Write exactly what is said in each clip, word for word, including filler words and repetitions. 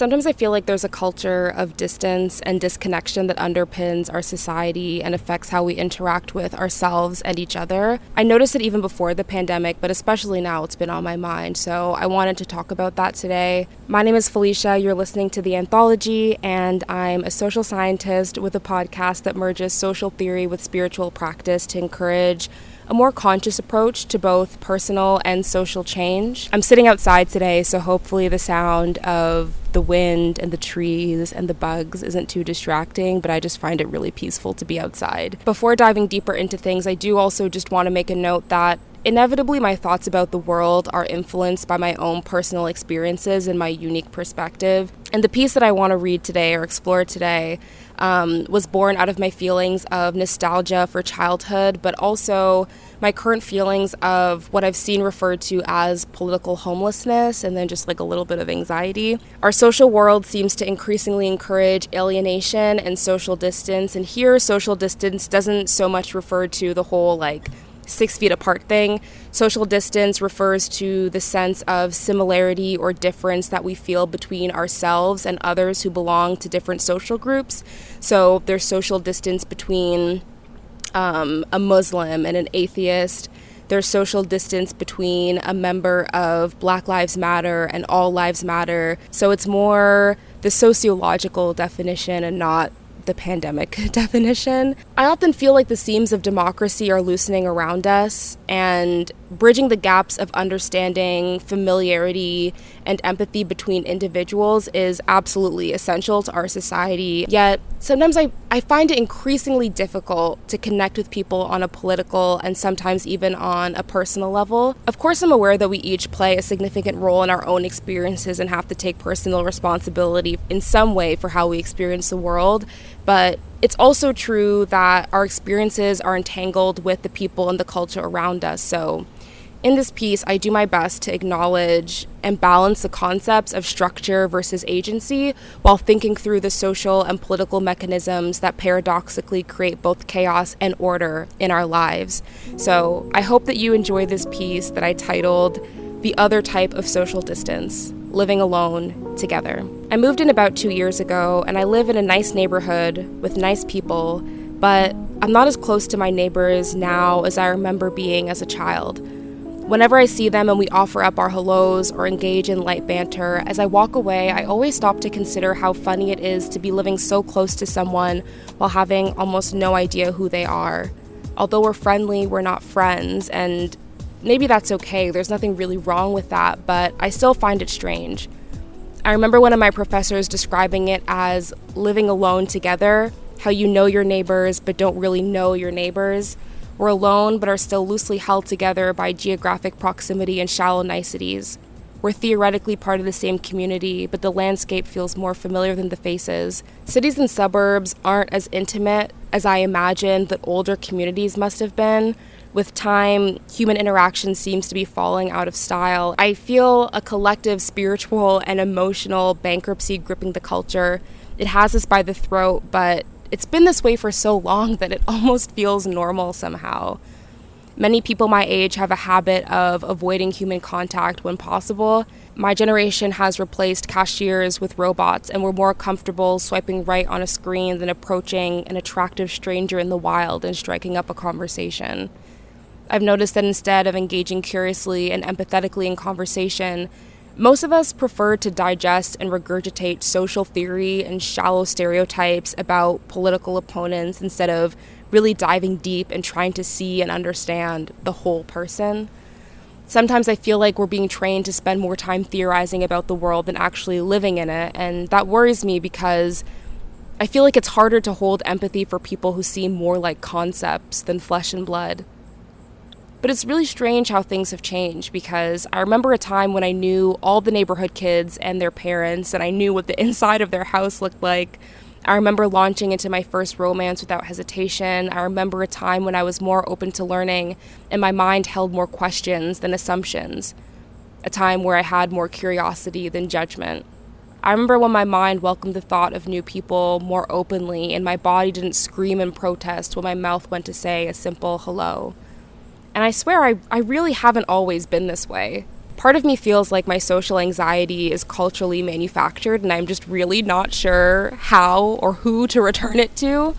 Sometimes I feel like there's a culture of distance and disconnection that underpins our society and affects how we interact with ourselves and each other. I noticed it even before the pandemic, but especially now it's been on my mind, so I wanted to talk about that today. My name is Felicia, you're listening to The Anthology, and I'm a social scientist with a podcast that merges social theory with spiritual practice to encourage a more conscious approach to both personal and social change. I'm sitting outside today, so hopefully the sound of the wind and the trees and the bugs isn't too distracting, but I just find it really peaceful to be outside. Before diving deeper into things, I do also just want to make a note that inevitably, my thoughts about the world are influenced by my own personal experiences and my unique perspective. And the piece that I want to read today or explore today um, was born out of my feelings of nostalgia for childhood, but also my current feelings of what I've seen referred to as political homelessness, and then just like a little bit of anxiety. Our social world seems to increasingly encourage alienation and social distance. And here, social distance doesn't so much refer to the whole like six feet apart thing. Social distance refers to the sense of similarity or difference that we feel between ourselves and others who belong to different social groups. So there's social distance between um, a Muslim and an atheist. There's social distance between a member of Black Lives Matter and All Lives Matter. So it's more the sociological definition and not the pandemic definition. I often feel like the seams of democracy are loosening around us, and bridging the gaps of understanding, familiarity, and empathy between individuals is absolutely essential to our society. Yet, sometimes I, I find it increasingly difficult to connect with people on a political and sometimes even on a personal level. Of course, I'm aware that we each play a significant role in our own experiences and have to take personal responsibility in some way for how we experience the world, but it's also true that our experiences are entangled with the people and the culture around us. So in this piece, I do my best to acknowledge and balance the concepts of structure versus agency while thinking through the social and political mechanisms that paradoxically create both chaos and order in our lives. So I hope that you enjoy this piece that I titled The Other Type of Social Distance: Living Alone Together. I moved in about two years ago, and I live in a nice neighborhood with nice people, but I'm not as close to my neighbors now as I remember being as a child. Whenever I see them and we offer up our hellos or engage in light banter, as I walk away, I always stop to consider how funny it is to be living so close to someone while having almost no idea who they are. Although we're friendly, we're not friends, and maybe that's okay, there's nothing really wrong with that, but I still find it strange. I remember one of my professors describing it as living alone together, how you know your neighbors but don't really know your neighbors. We're alone, but are still loosely held together by geographic proximity and shallow niceties. We're theoretically part of the same community, but the landscape feels more familiar than the faces. Cities and suburbs aren't as intimate as I imagined that older communities must have been. With time, human interaction seems to be falling out of style. I feel a collective spiritual and emotional bankruptcy gripping the culture. It has us by the throat, but it's been this way for so long that it almost feels normal somehow. Many people my age have a habit of avoiding human contact when possible. My generation has replaced cashiers with robots, and we're more comfortable swiping right on a screen than approaching an attractive stranger in the wild and striking up a conversation. I've noticed that instead of engaging curiously and empathetically in conversation, most of us prefer to digest and regurgitate social theory and shallow stereotypes about political opponents instead of really diving deep and trying to see and understand the whole person. Sometimes I feel like we're being trained to spend more time theorizing about the world than actually living in it, and that worries me because I feel like it's harder to hold empathy for people who seem more like concepts than flesh and blood. But it's really strange how things have changed, because I remember a time when I knew all the neighborhood kids and their parents, and I knew what the inside of their house looked like. I remember launching into my first romance without hesitation. I remember a time when I was more open to learning and my mind held more questions than assumptions, a time where I had more curiosity than judgment. I remember when my mind welcomed the thought of new people more openly and my body didn't scream in protest when my mouth went to say a simple hello. And I swear I, I really haven't always been this way. Part of me feels like my social anxiety is culturally manufactured, and I'm just really not sure how or who to return it to.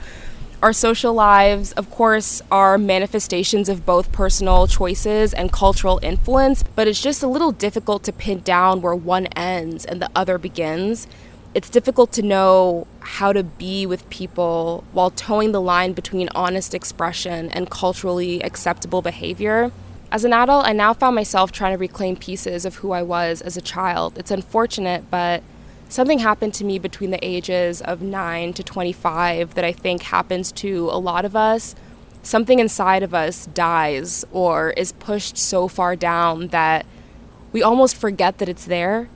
Our social lives, of course, are manifestations of both personal choices and cultural influence, but it's just a little difficult to pin down where one ends and the other begins. It's difficult to know how to be with people while towing the line between honest expression and culturally acceptable behavior. As an adult, I now found myself trying to reclaim pieces of who I was as a child. It's unfortunate, but something happened to me between the ages of nine to twenty-five that I think happens to a lot of us. Something inside of us dies or is pushed so far down that we almost forget that it's there.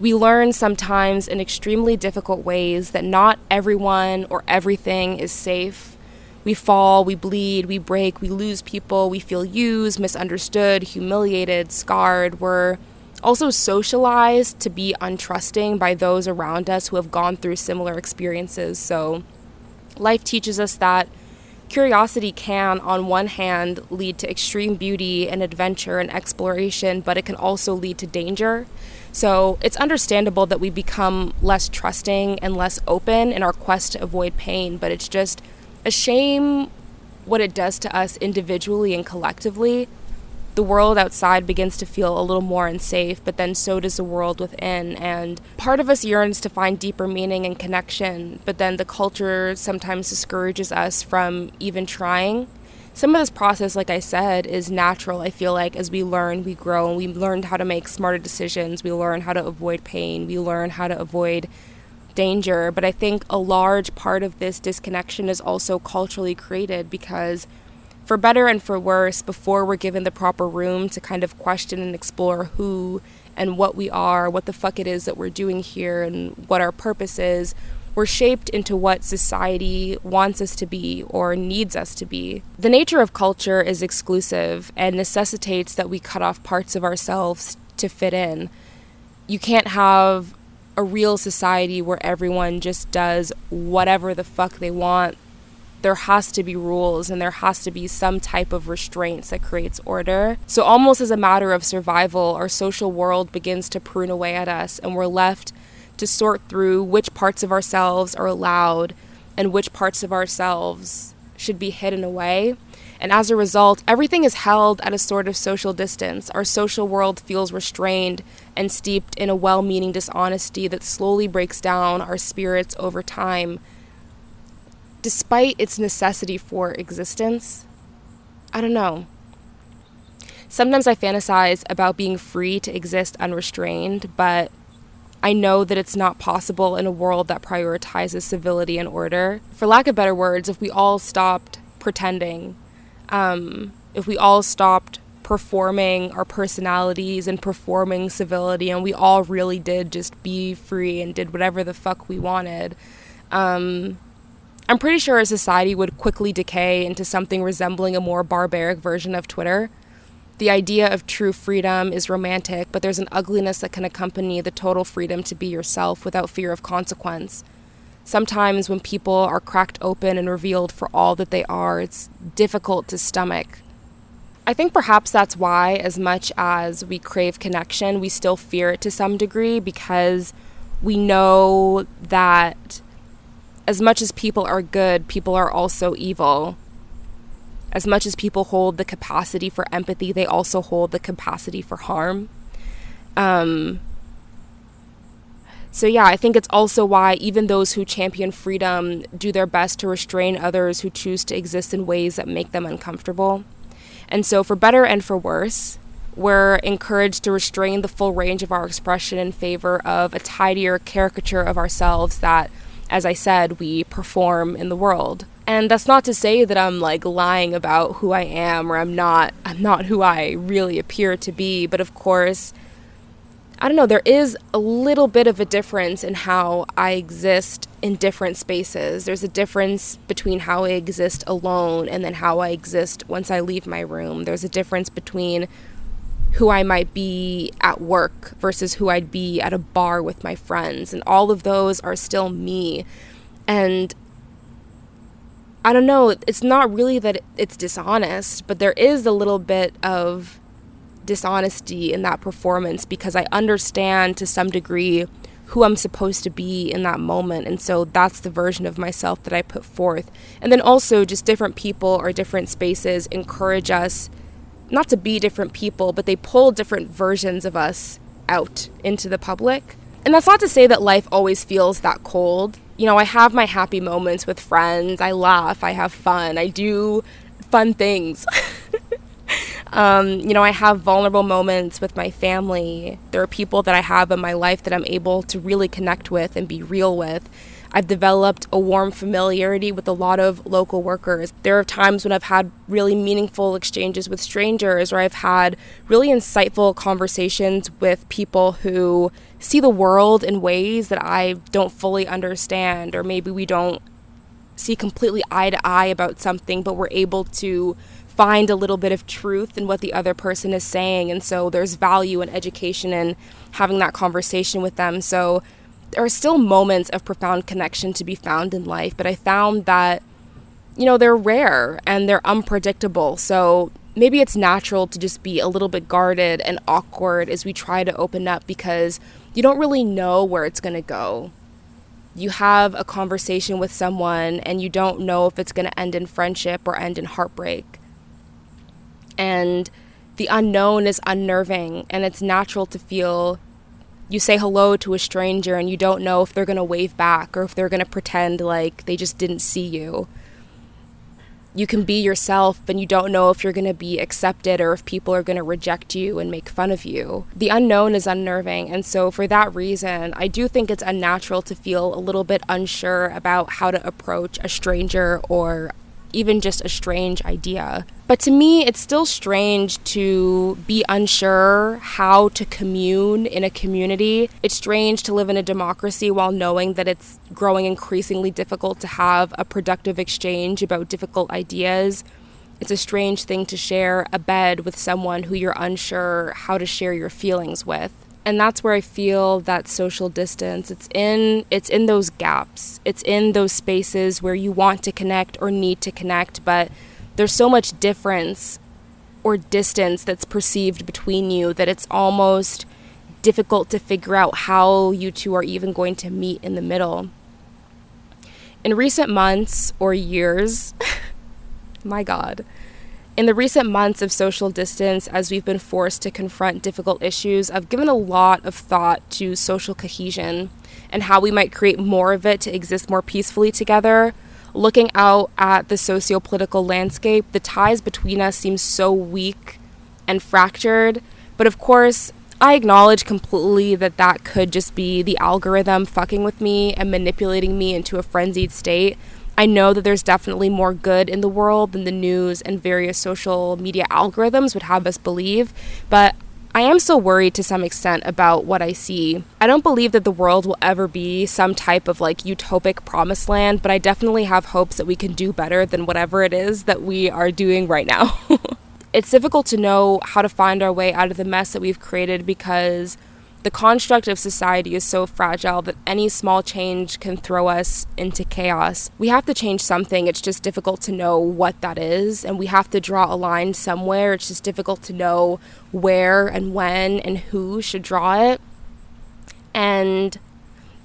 We learn sometimes in extremely difficult ways that not everyone or everything is safe. We fall, we bleed, we break, we lose people, we feel used, misunderstood, humiliated, scarred. We're also socialized to be untrusting by those around us who have gone through similar experiences. So life teaches us that curiosity can, on one hand, lead to extreme beauty and adventure and exploration, but it can also lead to danger. So it's understandable that we become less trusting and less open in our quest to avoid pain, but it's just a shame what it does to us individually and collectively. The world outside begins to feel a little more unsafe, but then so does the world within. And part of us yearns to find deeper meaning and connection, but then the culture sometimes discourages us from even trying. Some of this process, like I said, is natural. I feel like as we learn, we grow, and we learn how to make smarter decisions. We learn how to avoid pain. We learn how to avoid danger. But I think a large part of this disconnection is also culturally created, because for better and for worse, before we're given the proper room to kind of question and explore who and what we are, what the fuck it is that we're doing here and what our purpose is, we're shaped into what society wants us to be or needs us to be. The nature of culture is exclusive and necessitates that we cut off parts of ourselves to fit in. You can't have a real society where everyone just does whatever the fuck they want. There has to be rules, and there has to be some type of restraints that creates order. So almost as a matter of survival, our social world begins to prune away at us, and we're left to sort through which parts of ourselves are allowed and which parts of ourselves should be hidden away. And as a result, everything is held at a sort of social distance. Our social world feels restrained and steeped in a well-meaning dishonesty that slowly breaks down our spirits over time, despite its necessity for existence. I don't know. Sometimes I fantasize about being free to exist unrestrained, but I know that it's not possible in a world that prioritizes civility and order. For lack of better words, if we all stopped pretending, um, if we all stopped performing our personalities and performing civility, and we all really did just be free and did whatever the fuck we wanted, um... I'm pretty sure a society would quickly decay into something resembling a more barbaric version of Twitter. The idea of true freedom is romantic, but there's an ugliness that can accompany the total freedom to be yourself without fear of consequence. Sometimes when people are cracked open and revealed for all that they are, it's difficult to stomach. I think perhaps that's why, as much as we crave connection, we still fear it to some degree, because we know that as much as people are good, people are also evil. As much as people hold the capacity for empathy, they also hold the capacity for harm. Um, so yeah, I think it's also why even those who champion freedom do their best to restrain others who choose to exist in ways that make them uncomfortable. And so for better and for worse, we're encouraged to restrain the full range of our expression in favor of a tidier caricature of ourselves that, as I said, we perform in the world. And that's not to say that I'm like lying about who I am, or I'm not I'm not who I really appear to be, but of course, I don't know, there is a little bit of a difference in how I exist in different spaces. There's a difference between how I exist alone and then how I exist once I leave my room. There's a difference between who I might be at work versus who I'd be at a bar with my friends. And all of those are still me. And I don't know, it's not really that it's dishonest, but there is a little bit of dishonesty in that performance because I understand to some degree who I'm supposed to be in that moment. And so that's the version of myself that I put forth. And then also just different people or different spaces encourage us not to be different people, but they pull different versions of us out into the public. And that's not to say that life always feels that cold. You know, I have my happy moments with friends. I laugh. I have fun. I do fun things. Um, you know, I have vulnerable moments with my family. There are people that I have in my life that I'm able to really connect with and be real with. I've developed a warm familiarity with a lot of local workers. There are times when I've had really meaningful exchanges with strangers, or I've had really insightful conversations with people who see the world in ways that I don't fully understand, or maybe we don't see completely eye to eye about something, but we're able to find a little bit of truth in what the other person is saying. And so there's value and education in having that conversation with them. So there are still moments of profound connection to be found in life, but I found that, you know, they're rare and they're unpredictable. So maybe it's natural to just be a little bit guarded and awkward as we try to open up, because you don't really know where it's going to go. You have a conversation with someone and you don't know if it's going to end in friendship or end in heartbreak. And the unknown is unnerving, and it's natural to feel, you say hello to a stranger and you don't know if they're going to wave back or if they're going to pretend like they just didn't see you. You can be yourself, and you don't know if you're going to be accepted or if people are going to reject you and make fun of you. The unknown is unnerving, and so for that reason, I do think it's unnatural to feel a little bit unsure about how to approach a stranger or even just a strange idea. But to me, it's still strange to be unsure how to commune in a community. It's strange to live in a democracy while knowing that it's growing increasingly difficult to have a productive exchange about difficult ideas. It's a strange thing to share a bed with someone who you're unsure how to share your feelings with. And that's where I feel that social distance. It's in it's in those gaps. It's in those spaces where you want to connect or need to connect, but there's so much difference or distance that's perceived between you that it's almost difficult to figure out how you two are even going to meet in the middle. In recent months or years, my God, in the recent months of social distance, as we've been forced to confront difficult issues, I've given a lot of thought to social cohesion and how we might create more of it to exist more peacefully together. Looking out at the socio-political landscape, the ties between us seem so weak and fractured. But of course, I acknowledge completely that that could just be the algorithm fucking with me and manipulating me into a frenzied state. I know that there's definitely more good in the world than the news and various social media algorithms would have us believe, but I am still worried to some extent about what I see. I don't believe that the world will ever be some type of like utopic promised land, but I definitely have hopes that we can do better than whatever it is that we are doing right now. It's difficult to know how to find our way out of the mess that we've created because the construct of society is so fragile that any small change can throw us into chaos. We have to change something. It's just difficult to know what that is, and we have to draw a line somewhere. It's just difficult to know where and when and who should draw it. And,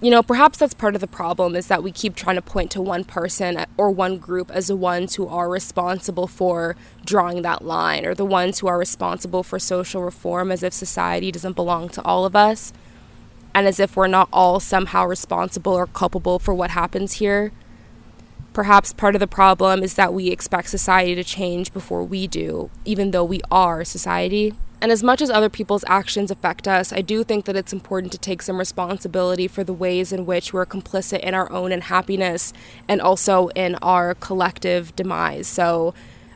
you know, perhaps that's part of the problem, is that we keep trying to point to one person or one group as the ones who are responsible for drawing that line, or the ones who are responsible for social reform, as if society doesn't belong to all of us and as if we're not all somehow responsible or culpable for what happens here. Perhaps part of the problem is that we expect society to change before we do, even though we are society. And as much as other people's actions affect us, I do think that it's important to take some responsibility for the ways in which we're complicit in our own unhappiness and also in our collective demise. So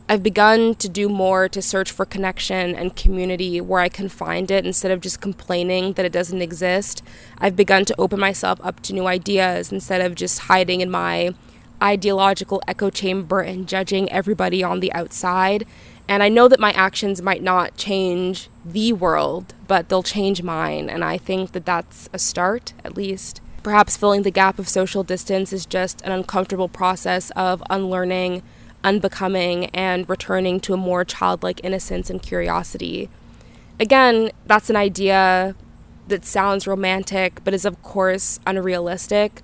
I've begun to do more to search for connection and community where I can find it instead of just complaining that it doesn't exist. I've begun to open myself up to new ideas instead of just hiding in my ideological echo chamber and judging everybody on the outside. And I know that my actions might not change the world, but they'll change mine. And I think that that's a start, at least. Perhaps filling the gap of social distance is just an uncomfortable process of unlearning, unbecoming, and returning to a more childlike innocence and curiosity. Again, that's an idea that sounds romantic, but is of course unrealistic.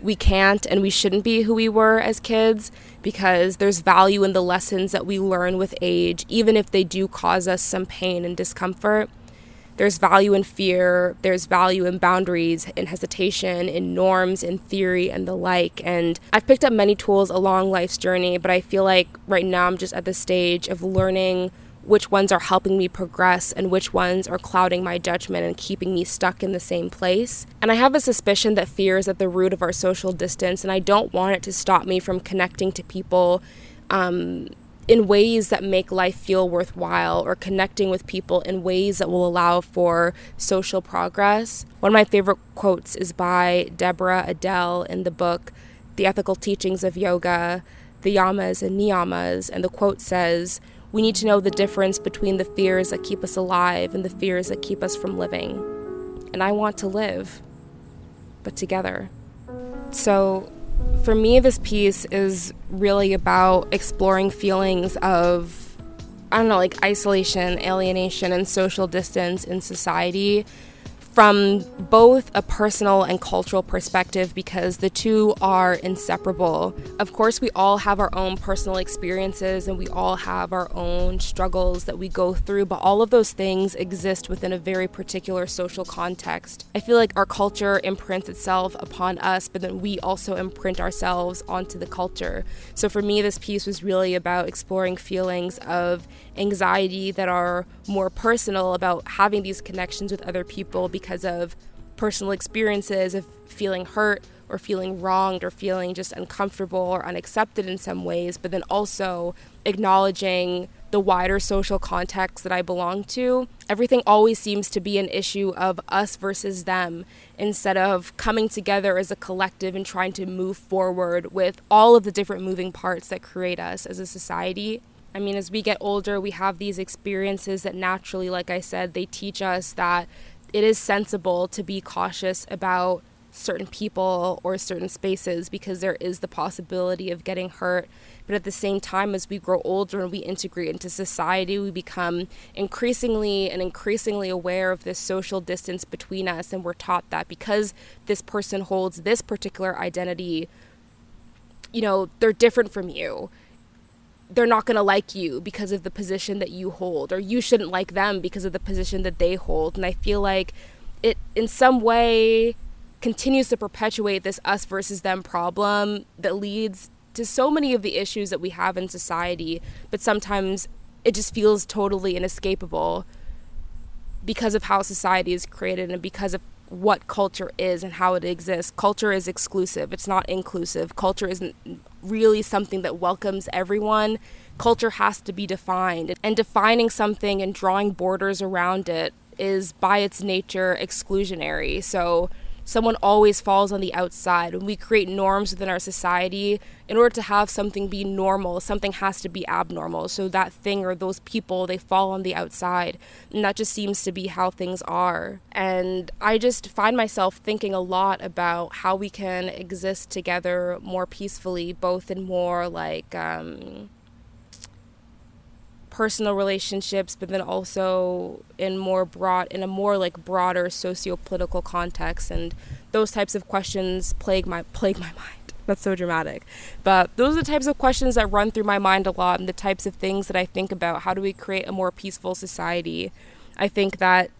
We can't and we shouldn't be who we were as kids, because there's value in the lessons that we learn with age, even if they do cause us some pain and discomfort. There's value in fear, there's value in boundaries, in hesitation, in norms, in theory, and the like. And I've picked up many tools along life's journey, but I feel like right now I'm just at the stage of learning which ones are helping me progress and which ones are clouding my judgment and keeping me stuck in the same place. And I have a suspicion that fear is at the root of our social distance, and I don't want it to stop me from connecting to people um, in ways that make life feel worthwhile, or connecting with people in ways that will allow for social progress. One of my favorite quotes is by Deborah Adele in the book, The Ethical Teachings of Yoga, The Yamas and Niyamas, and the quote says, "We need to know the difference between the fears that keep us alive and the fears that keep us from living." And I want to live, but together. So for me, this piece is really about exploring feelings of, I don't know, like isolation, alienation, and social distance in society from both a personal and cultural perspective, because the two are inseparable. Of course, we all have our own personal experiences and we all have our own struggles that we go through, but all of those things exist within a very particular social context. I feel like our culture imprints itself upon us, but then we also imprint ourselves onto the culture. So for me, this piece was really about exploring feelings of anxiety that are more personal, about having these connections with other people because of personal experiences of feeling hurt or feeling wronged or feeling just uncomfortable or unaccepted in some ways, but then also acknowledging the wider social context that I belong to. Everything always seems to be an issue of us versus them, instead of coming together as a collective and trying to move forward with all of the different moving parts that create us as a society. I mean, as we get older, we have these experiences that naturally, like I said, they teach us that it is sensible to be cautious about certain people or certain spaces because there is the possibility of getting hurt. But at the same time, as we grow older and we integrate into society, we become increasingly and increasingly aware of this social distance between us. And we're taught that because this person holds this particular identity, you know, they're different from you. They're not going to like you because of the position that you hold, or you shouldn't like them because of the position that they hold. And I feel like it in some way continues to perpetuate this us versus them problem that leads to so many of the issues that we have in society, but sometimes it just feels totally inescapable because of how society is created and because of what culture is and how it exists. Culture is exclusive. It's not inclusive. Culture isn't really something that welcomes everyone. Culture has to be defined. And defining something and drawing borders around it is by its nature exclusionary. So someone always falls on the outside. When we create norms within our society, in order to have something be normal, something has to be abnormal. So that thing or those people, they fall on the outside. And that just seems to be how things are. And I just find myself thinking a lot about how we can exist together more peacefully, both in more like um, personal relationships, but then also in more broad, in a more like broader socio-political context. And those types of questions plague my plague my mind. That's so dramatic, but those are the types of questions that run through my mind a lot, and the types of things that I think about. How do we create a more peaceful society? I think that,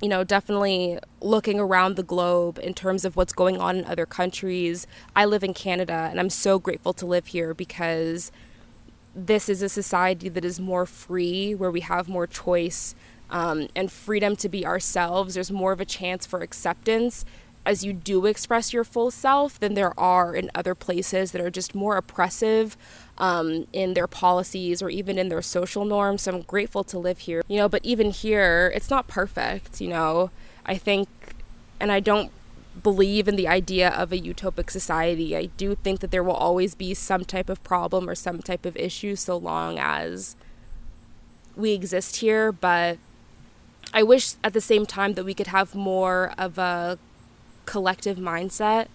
you know, definitely looking around the globe in terms of what's going on in other countries. I live in Canada, and I'm so grateful to live here because this is a society that is more free, where we have more choice um, and freedom to be ourselves. There's more of a chance for acceptance as you do express your full self than there are in other places that are just more oppressive um, in their policies or even in their social norms. So I'm grateful to live here, you know, but even here, it's not perfect, you know. I think, and I don't believe in the idea of a utopic society. I do think that there will always be some type of problem or some type of issue so long as we exist here, but I wish at the same time that we could have more of a collective mindset.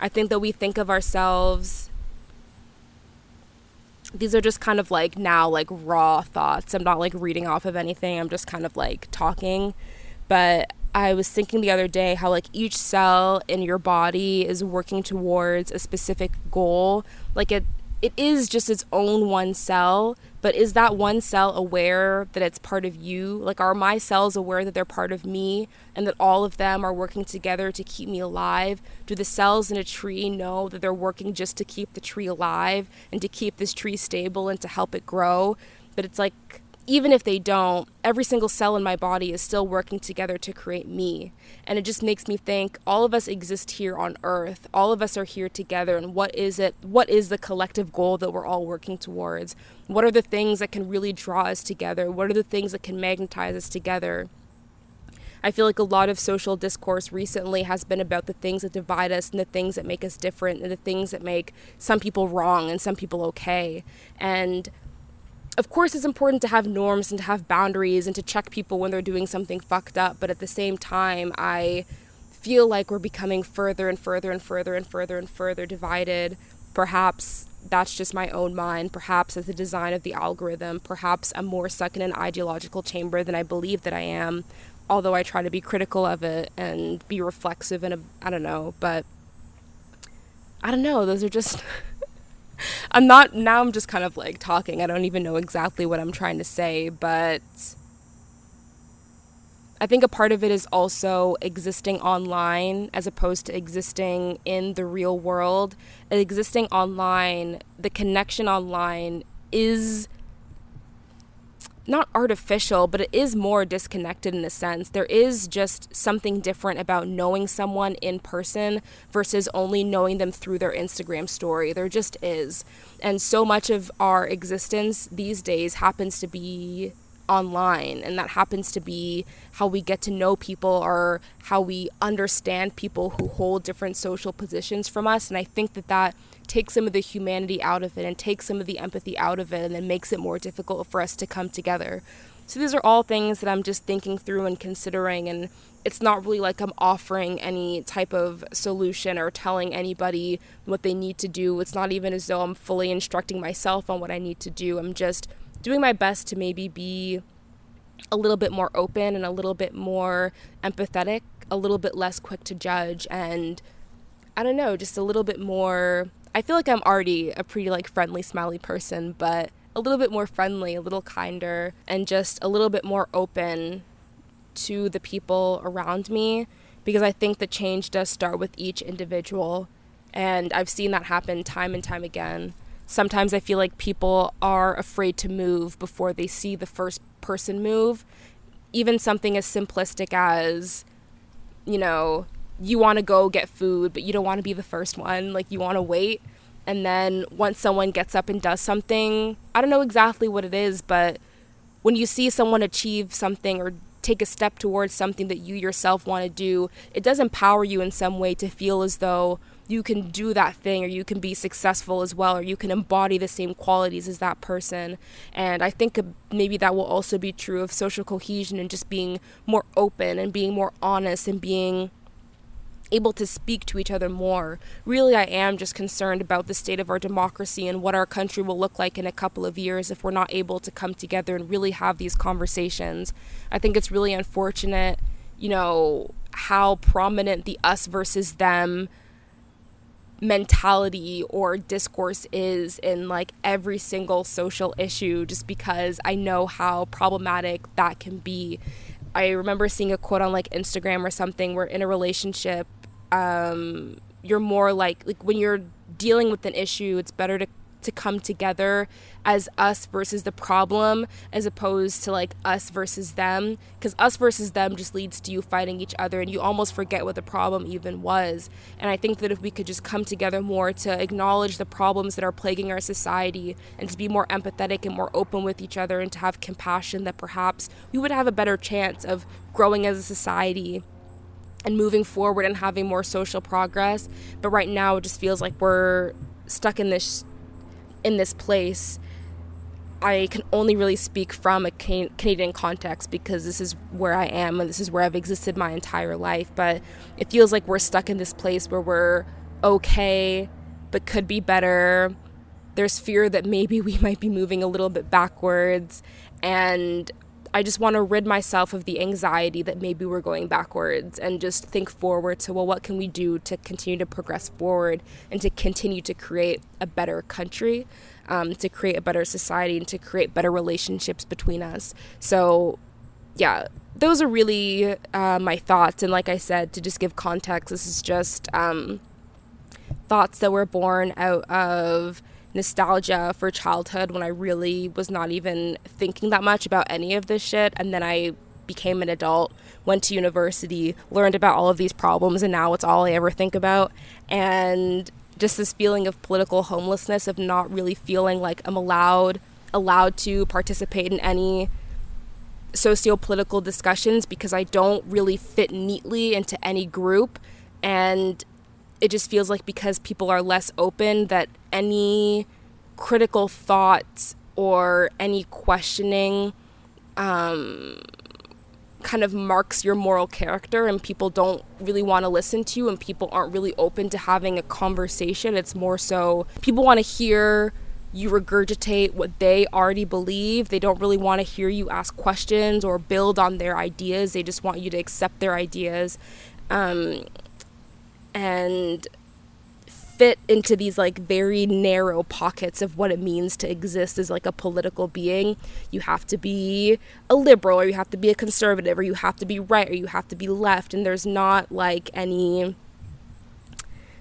I think that we think of ourselves these are just kind of like now like raw thoughts. I'm not like reading off of anything. I'm just kind of like talking. But I was thinking the other day how like each cell in your body is working towards a specific goal. Like it it is just its own one cell, but is that one cell aware that it's part of you? Like, are my cells aware that they're part of me and that all of them are working together to keep me alive? Do the cells in a tree know that they're working just to keep the tree alive and to keep this tree stable and to help it grow? But it's like, even if they don't, every single cell in my body is still working together to create me. And it just makes me think all of us exist here on earth. All of us are here together. And what is it? What is the collective goal that we're all working towards? What are the things that can really draw us together? What are the things that can magnetize us together? I feel like a lot of social discourse recently has been about the things that divide us and the things that make us different and the things that make some people wrong and some people okay. And of course, it's important to have norms and to have boundaries and to check people when they're doing something fucked up. But at the same time, I feel like we're becoming further and further and further and further and further divided. Perhaps that's just my own mind. Perhaps it's the design of the algorithm. Perhaps I'm more stuck in an ideological chamber than I believe that I am. Although I try to be critical of it and be reflexive and I don't know. But I don't know. Those are just... I'm not, now I'm just kind of like talking. I don't even know exactly what I'm trying to say, but I think a part of it is also existing online as opposed to existing in the real world. Existing online, the connection online is not artificial, but it is more disconnected in a sense. There is just something different about knowing someone in person versus only knowing them through their Instagram story. There just is. And so much of our existence these days happens to be online, and that happens to be how we get to know people or how we understand people who hold different social positions from us. And I think that that takes some of the humanity out of it and takes some of the empathy out of it and then makes it more difficult for us to come together. So these are all things that I'm just thinking through and considering, and it's not really like I'm offering any type of solution or telling anybody what they need to do. It's not even as though I'm fully instructing myself on what I need to do. I'm just doing my best to maybe be a little bit more open and a little bit more empathetic, a little bit less quick to judge, and I don't know, just a little bit more. I feel like I'm already a pretty like friendly, smiley person, but a little bit more friendly, a little kinder, and just a little bit more open to the people around me, because I think the change does start with each individual, and I've seen that happen time and time again. Sometimes I feel like people are afraid to move before they see the first person move. Even something as simplistic as, you know, you want to go get food, but you don't want to be the first one. Like, you want to wait. And then once someone gets up and does something, I don't know exactly what it is, but when you see someone achieve something or take a step towards something that you yourself want to do, it does empower you in some way to feel as though you can do that thing, or you can be successful as well, or you can embody the same qualities as that person. And I think maybe that will also be true of social cohesion and just being more open and being more honest and being able to speak to each other more. Really, I am just concerned about the state of our democracy and what our country will look like in a couple of years if we're not able to come together and really have these conversations. I think it's really unfortunate, you know, how prominent the us versus them mentality or discourse is in like every single social issue, just because I know how problematic that can be. I remember seeing a quote on like Instagram or something where in a relationship, um, you're more like, like when you're dealing with an issue, it's better to to come together as us versus the problem as opposed to like us versus them, because us versus them just leads to you fighting each other and you almost forget what the problem even was. And I think that if we could just come together more to acknowledge the problems that are plaguing our society and to be more empathetic and more open with each other and to have compassion, that perhaps we would have a better chance of growing as a society and moving forward and having more social progress. But right now it just feels like we're stuck in this in this place. I can only really speak from a Canadian context because this is where I am and this is where I've existed my entire life, but it feels like we're stuck in this place where we're okay but could be better There's fear that maybe we might be moving a little bit backwards. And I just want to rid myself of the anxiety that maybe we're going backwards and just think forward to, well, what can we do to continue to progress forward and to continue to create a better country, um, to create a better society, and to create better relationships between us. So, yeah, those are really uh, my thoughts. And like I said, to just give context, this is just um, thoughts that were born out of nostalgia for childhood, when I really was not even thinking that much about any of this shit. And then I became an adult, went to university, learned about all of these problems, and now it's all I ever think about. And just this feeling of political homelessness, of not really feeling like I'm allowed allowed to participate in any socio-political discussions because I don't really fit neatly into any group. And it just feels like because people are less open, that any critical thoughts or any questioning um, kind of marks your moral character, and people don't really want to listen to you, and people aren't really open to having a conversation. It's more so people want to hear you regurgitate what they already believe. They don't really want to hear you ask questions or build on their ideas. They just want you to accept their ideas. Um, and fit into these like very narrow pockets of what it means to exist as like a political being. You have to be a liberal, or you have to be a conservative, or you have to be right, or you have to be left, and there's not like any,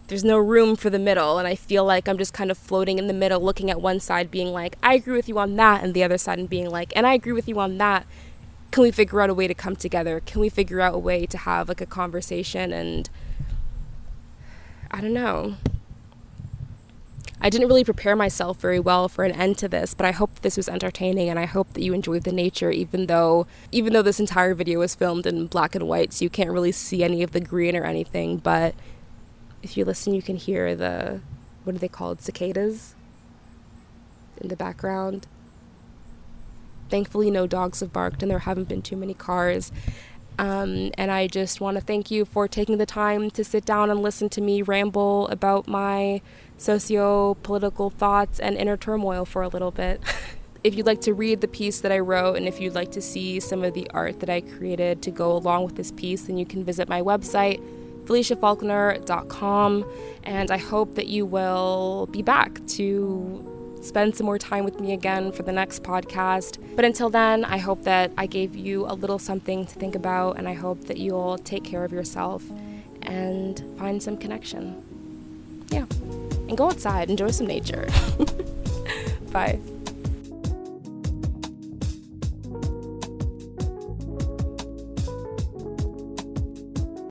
there's no room for the middle. And I feel like I'm just kind of floating in the middle, looking at one side being like, I agree with you on that, and the other side and being like, and I agree with you on that. Can we figure out a way to come together? Can we figure out a way to have like a conversation? And I don't know. I didn't really prepare myself very well for an end to this, but I hope this was entertaining, and I hope that you enjoyed the nature, even though even though this entire video was filmed in black and white, so you can't really see any of the green or anything. But if you listen, you can hear the, what are they called, cicadas in the background. Thankfully, no dogs have barked, and there haven't been too many cars. Um, and I just want to thank you for taking the time to sit down and listen to me ramble about my socio-political thoughts and inner turmoil for a little bit. If you'd like to read the piece that I wrote, and if you'd like to see some of the art that I created to go along with this piece, then you can visit my website, Felicia Falkner dot com, and I hope that you will be back to spend some more time with me again for the next podcast. But until then, I hope that I gave you a little something to think about, and I hope that you'll take care of yourself and find some connection. Yeah. And go outside, enjoy some nature. Bye.